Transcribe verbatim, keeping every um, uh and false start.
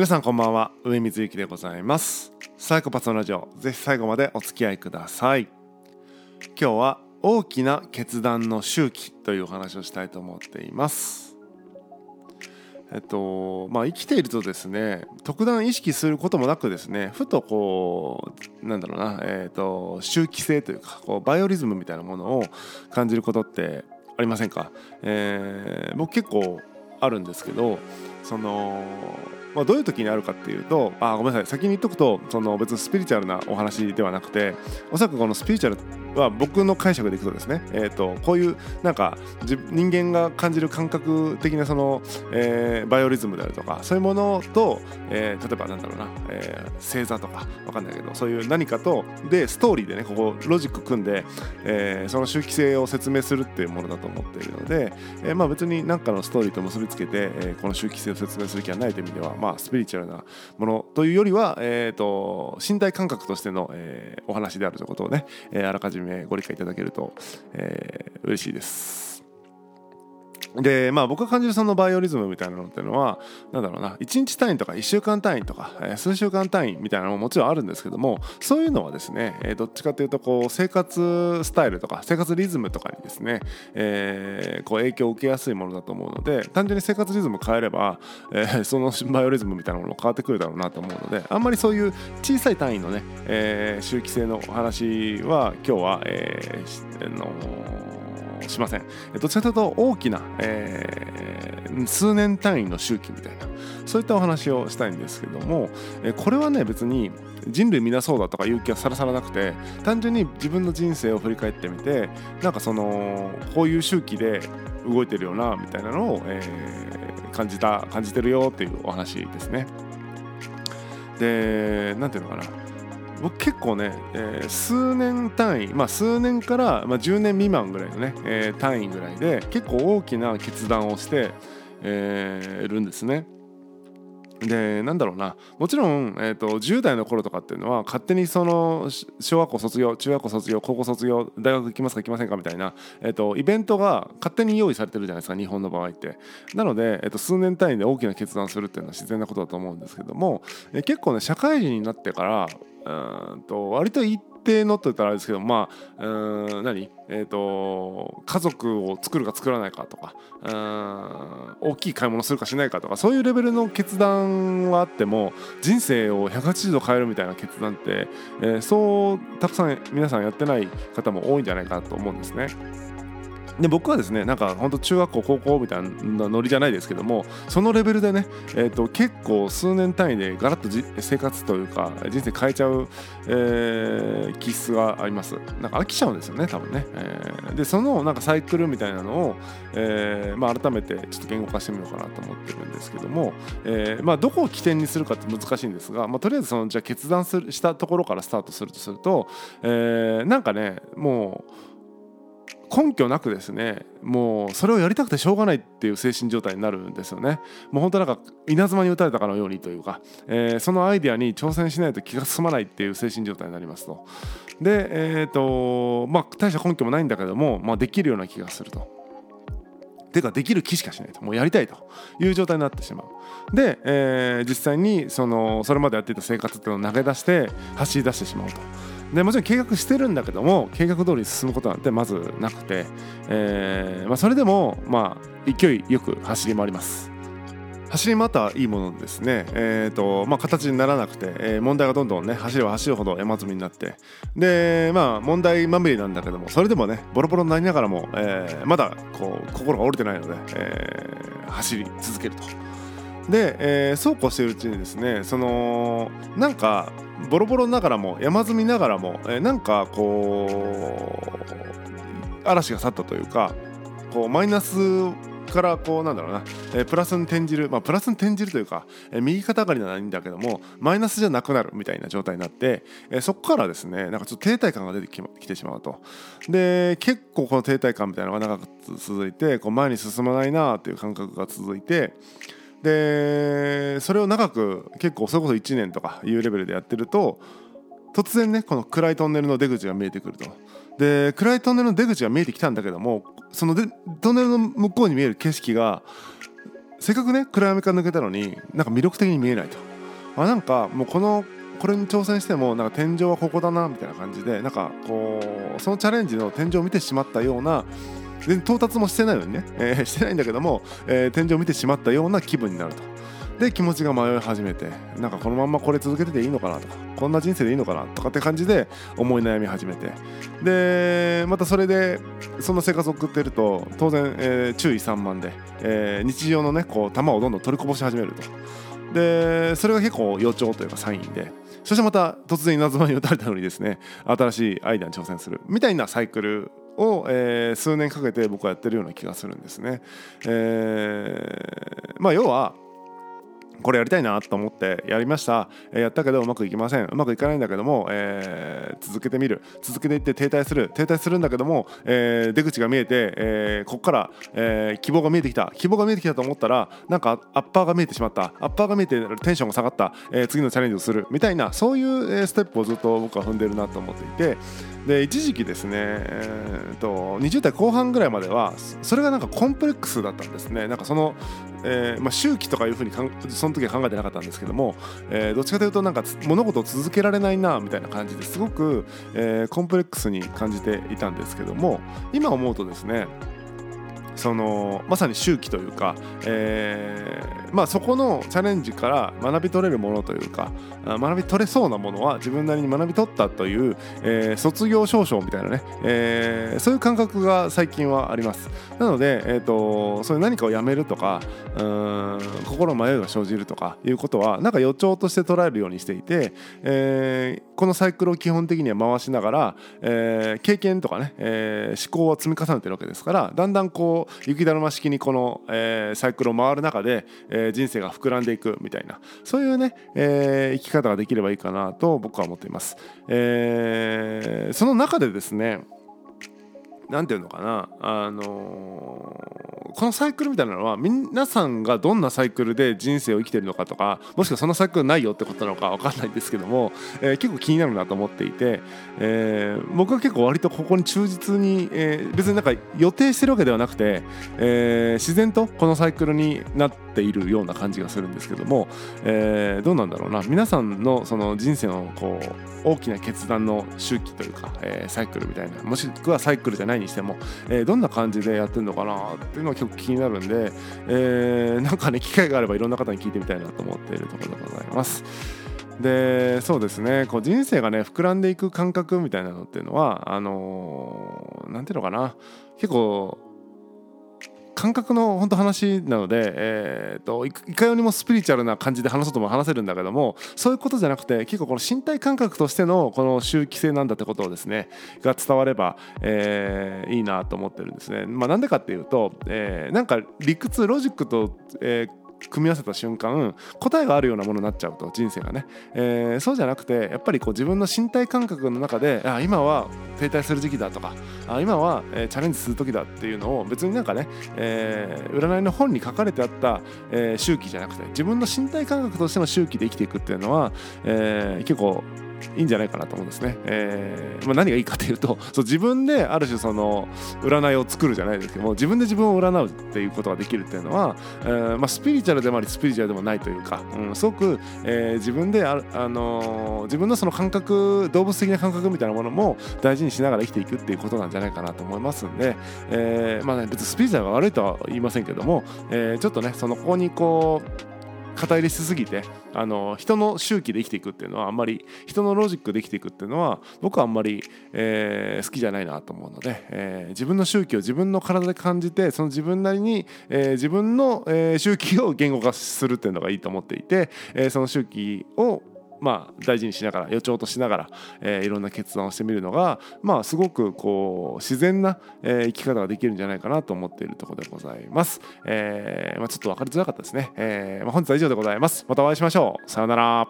皆さんこんばんは、上水幸でございます。サイコパスのラジオ、ぜひ最後までお付き合いください。今日は大きな決断の周期というお話をしたいと思っています。えっとまあ、生きているとですね、特段意識することもなくですね、ふとこうなんだろうな、えっと周期性というか、こうバイオリズムみたいなものを感じることってありませんか？えー、僕結構あるんですけど、その、まあ、どういう時にあるかっていうと、あ、ごめんなさい、先に言っとくと、その別にスピリチュアルなお話ではなくて、おそらくこのスピリチュアルは僕の解釈でいくとですね、えー、とこういうなんか人間が感じる感覚的なその、えー、バイオリズムであるとか、そういうものと、えー、例えばなんだろうな、えー、星座とかわかんないけど、そういう何かとでストーリーでね、ここロジック組んで、えー、その周期性を説明するっていうものだと思っているので、えーまあ、別に何かのストーリーと結びつけて、えー、この周期性を説明する気はないという意味では、まあ、スピリチュアルなものというよりは、えー、と身体感覚としての、えー、お話であるということをね、えー、あらかじめご理解いただけると、えー、嬉しいです。で、まあ、僕が感じるそのバイオリズムみたいなのっていうのは、なんだろうな、いちにち単位とかいっしゅうかん単位とか、えー、数週間単位みたいなのももちろんあるんですけども、そういうのはですね、えー、どっちかというとこう生活スタイルとか生活リズムとかにですね、えー、こう影響を受けやすいものだと思うので、単純に生活リズム変えれば、えー、そのバイオリズムみたいなものも変わってくるだろうなと思うので、あんまりそういう小さい単位のね、えー、周期性のお話は今日は、えー、のーしません。どちらかというと大きな、えー、数年単位の周期みたいな、そういったお話をしたいんですけども、これはね、別に人類みなそうだとかいう気はさらさらなくて、単純に自分の人生を振り返ってみて、なんかそのこういう周期で動いてるよなみたいなのを、えー、感じた感じてるよっていうお話ですね。で、なんていうのかな、僕結構ね、えー、数年単位、まあ、数年から、まあ、じゅうねん未満ぐらいのね、えー、単位ぐらいで結構大きな決断をして、えー、るんですね。で、なんだろうな、もちろん、えーと、じゅう代の頃とかっていうのは勝手にその小学校卒業、中学校卒業、高校卒業、大学行きますか行きませんかみたいな、えーと、イベントが勝手に用意されてるじゃないですか、日本の場合って。なので、えーと、数年単位で大きな決断をするっていうのは自然なことだと思うんですけども、えー、結構ね、社会人になってからうんと割と一定のと言ったらあれですけど、まあ、うん何、えー、と家族を作るか作らないかとか、うん大きい買い物するかしないかとか、そういうレベルの決断はあっても、人生をひゃくはちじゅうど変えるみたいな決断って、えー、そうたくさん皆さんやってない方も多いんじゃないかなと思うんですね。で、僕はですね、なんか本当中学校高校みたいなノリじゃないですけども、そのレベルでね、えー、と結構数年単位でガラッとじ生活というか人生変えちゃう、えー、気質があります。なんか飽きちゃうんですよね、多分ね、えー、でそのなんかサイクルみたいなのを、えーまあ、改めてちょっと言語化してみようかなと思ってるんですけども、えーまあ、どこを起点にするかって難しいんですが、まあ、とりあえずそのじゃあ決断するしたところからスタートするとすると、えー、なんかね、もう根拠なくですね、もうそれをやりたくてしょうがないっていう精神状態になるんですよね。もう本当なんか稲妻に打たれたかのようにというか、えー、そのアイデアに挑戦しないと気が進まないっていう精神状態になりますと。で、えーとまあ、大した根拠もないんだけども、まあ、できるような気がすると。てかできる気しかしないと、もうやりたいという状態になってしまう。で、えー、実際にそのそれまでやっていた生活っていうのを投げ出して走り出してしまうと。で、もちろん計画してるんだけども、計画通り進むことなんてまずなくて、えーまあ、それでも、まあ、勢いよく走り回ります。走り回ったはいいものですね、えーとまあ、形にならなくて、えー、問題がどんどんね、走れば走るほど山積みになって、で、まあ、問題まみれなんだけども、それでもね、ボロボロになりながらも、えー、まだこう心が折れてないので、えー、走り続けると。で、えー、そうこうしているうちにですね、そのなんかボロボロながらも山積みながらも、えー、なんかこう嵐が去ったというか、こうマイナスからこうなんだろうな、えー、プラスに転じる、まあ、プラスに転じるというか、えー、右肩上がりならいいんだけども、マイナスじゃなくなるみたいな状態になって、えー、そこからですね、なんかちょっと停滞感が出てき、きてしまうと。で、結構この停滞感みたいなのが長く続いて、こう前に進まないなっていう感覚が続いて、でそれを長く結構それこそいちねんとかいうレベルでやってると、突然ね、この暗いトンネルの出口が見えてくると。で、暗いトンネルの出口が見えてきたんだけども、そのでトンネルの向こうに見える景色がせっかくね、暗闇から抜けたのに、なんか魅力的に見えないと。あなんかもうこのこれに挑戦してもなんか天井はここだなみたいな感じでなんかこうそのチャレンジの天井を見てしまったような到達もしてないのにね、えー、してないんだけども、えー、天井を見てしまったような気分になると。で気持ちが迷い始めてなんかこのまんまこれ続けてていいのかなとかこんな人生でいいのかなとかって感じで思い悩み始めてでまたそれでその生活を送ってると当然、えー、注意散漫で、えー、日常のねこう玉をどんどん取りこぼし始めると。でそれが結構予兆というかサインでそしてまた突然稲妻に打たれたのにですね新しいアイデアに挑戦するみたいなサイクルを、えー、数年かけて僕はやってるような気がするんですね、えー、まあ要はこれやりたいなと思ってやりました、えー、やったけどうまくいきませんうまくいかないんだけども、えー、続けてみる続けていって停滞する停滞するんだけども、えー、出口が見えて、えー、ここから、えー、希望が見えてきた希望が見えてきたと思ったらなんかアッパーが見えてしまったアッパーが見えてテンションが下がった、えー、次のチャレンジをするみたいなそういうステップをずっと僕は踏んでるなと思っていてで一時期ですね、えー、とにじゅう代後半ぐらいまではそれがなんかコンプレックスだったんですねなんかその、えーまあ、周期とかいうふうにかんその時は考えてなかったんですけども、えー、どっちかというとなんか物事を続けられないなみたいな感じですごく、えー、コンプレックスに感じていたんですけども今思うとですねそのまさに周期というか、えーまあ、そこのチャレンジから学び取れるものというか学び取れそうなものは自分なりに学び取ったという、えー、卒業証書みたいなね、えー、そういう感覚が最近はありますなので、えー、とそういう何かをやめるとかうーん心迷いが生じるとかいうことはなんか予兆として捉えるようにしていて、えー、このサイクルを基本的には回しながら、えー、経験とかね、えー、思考を積み重ねてるわけですからだんだんこう雪だるま式にこの、えー、サイクルを回る中で、えー、人生が膨らんでいくみたいなそういうね、えー、生き方ができればいいかなと僕は思っています、えー、その中でですねなんていうのかな、あのー、このサイクルみたいなのは皆さんがどんなサイクルで人生を生きてるのかとかもしくはそんなサイクルないよってことなのか分かんないんですけども、えー、結構気になるなと思っていて、えー、僕は結構割とここに忠実に、えー、別になんか予定してるわけではなくて、えー、自然とこのサイクルになっているような感じがするんですけども、えー、どうなんだろうな皆さんのその人生のこう大きな決断の周期というか、えー、サイクルみたいなもしくはサイクルじゃないにしても、えー、どんな感じでやってるのかなっていうのは結構気になるんで、えー、なんかね機会があればいろんな方に聞いてみたいなと思っているところでございます。でそうですねこう人生がね膨らんでいく感覚みたいなのっていうのはあのー、なんていうのかな結構感覚の本当話なので、えー、といかようにもスピリチュアルな感じで話そうとも話せるんだけどもそういうことじゃなくて結構この身体感覚としてのこの周期性なんだってことをですねが伝われば、えー、いいなと思ってるんですね。まあ、なんでかっていうと、えー、なんか理屈ロジックと、えー組み合わせた瞬間答えがあるようなものになっちゃうと人生がね、えー、そうじゃなくてやっぱりこう自分の身体感覚の中であ今は停滞する時期だとかあ今は、えー、チャレンジする時だっていうのを別になんかね、えー、占いの本に書かれてあった、えー、周期じゃなくて自分の身体感覚としての周期で生きていくっていうのは、えー、結構いいんじゃないかなと思うんですね、えーまあ、何がいいかというとそう自分である種その占いを作るじゃないですけども自分で自分を占うっていうことができるっていうのは、えーまあ、スピリチュアルでもありスピリチュアルでもないというか、うん、すごく、えー、自分であ、あのー、自分のその感覚動物的な感覚みたいなものも大事にしながら生きていくっていうことなんじゃないかなと思いますんで、えーまあね、別にスピリチュアルが悪いとは言いませんけども、えー、ちょっとねそのここにこう肩入れしすぎてあの人の周期で生きていくっていうのはあんまり人のロジックで生きていくっていうのは僕はあんまり、えー、好きじゃないなと思うので、えー、自分の周期を自分の体で感じてその自分なりに、えー、自分の、えー、周期を言語化するっていうのがいいと思っていて、えー、その周期をまあ、大事にしながら予兆としながら、えー、いろんな決断をしてみるのが、まあ、すごくこう自然な、えー、生き方ができるんじゃないかなと思っているところでございます、えーまあ、ちょっと分かりづらかったですね、えーまあ、本日は以上でございます。またお会いしましょう。さようなら。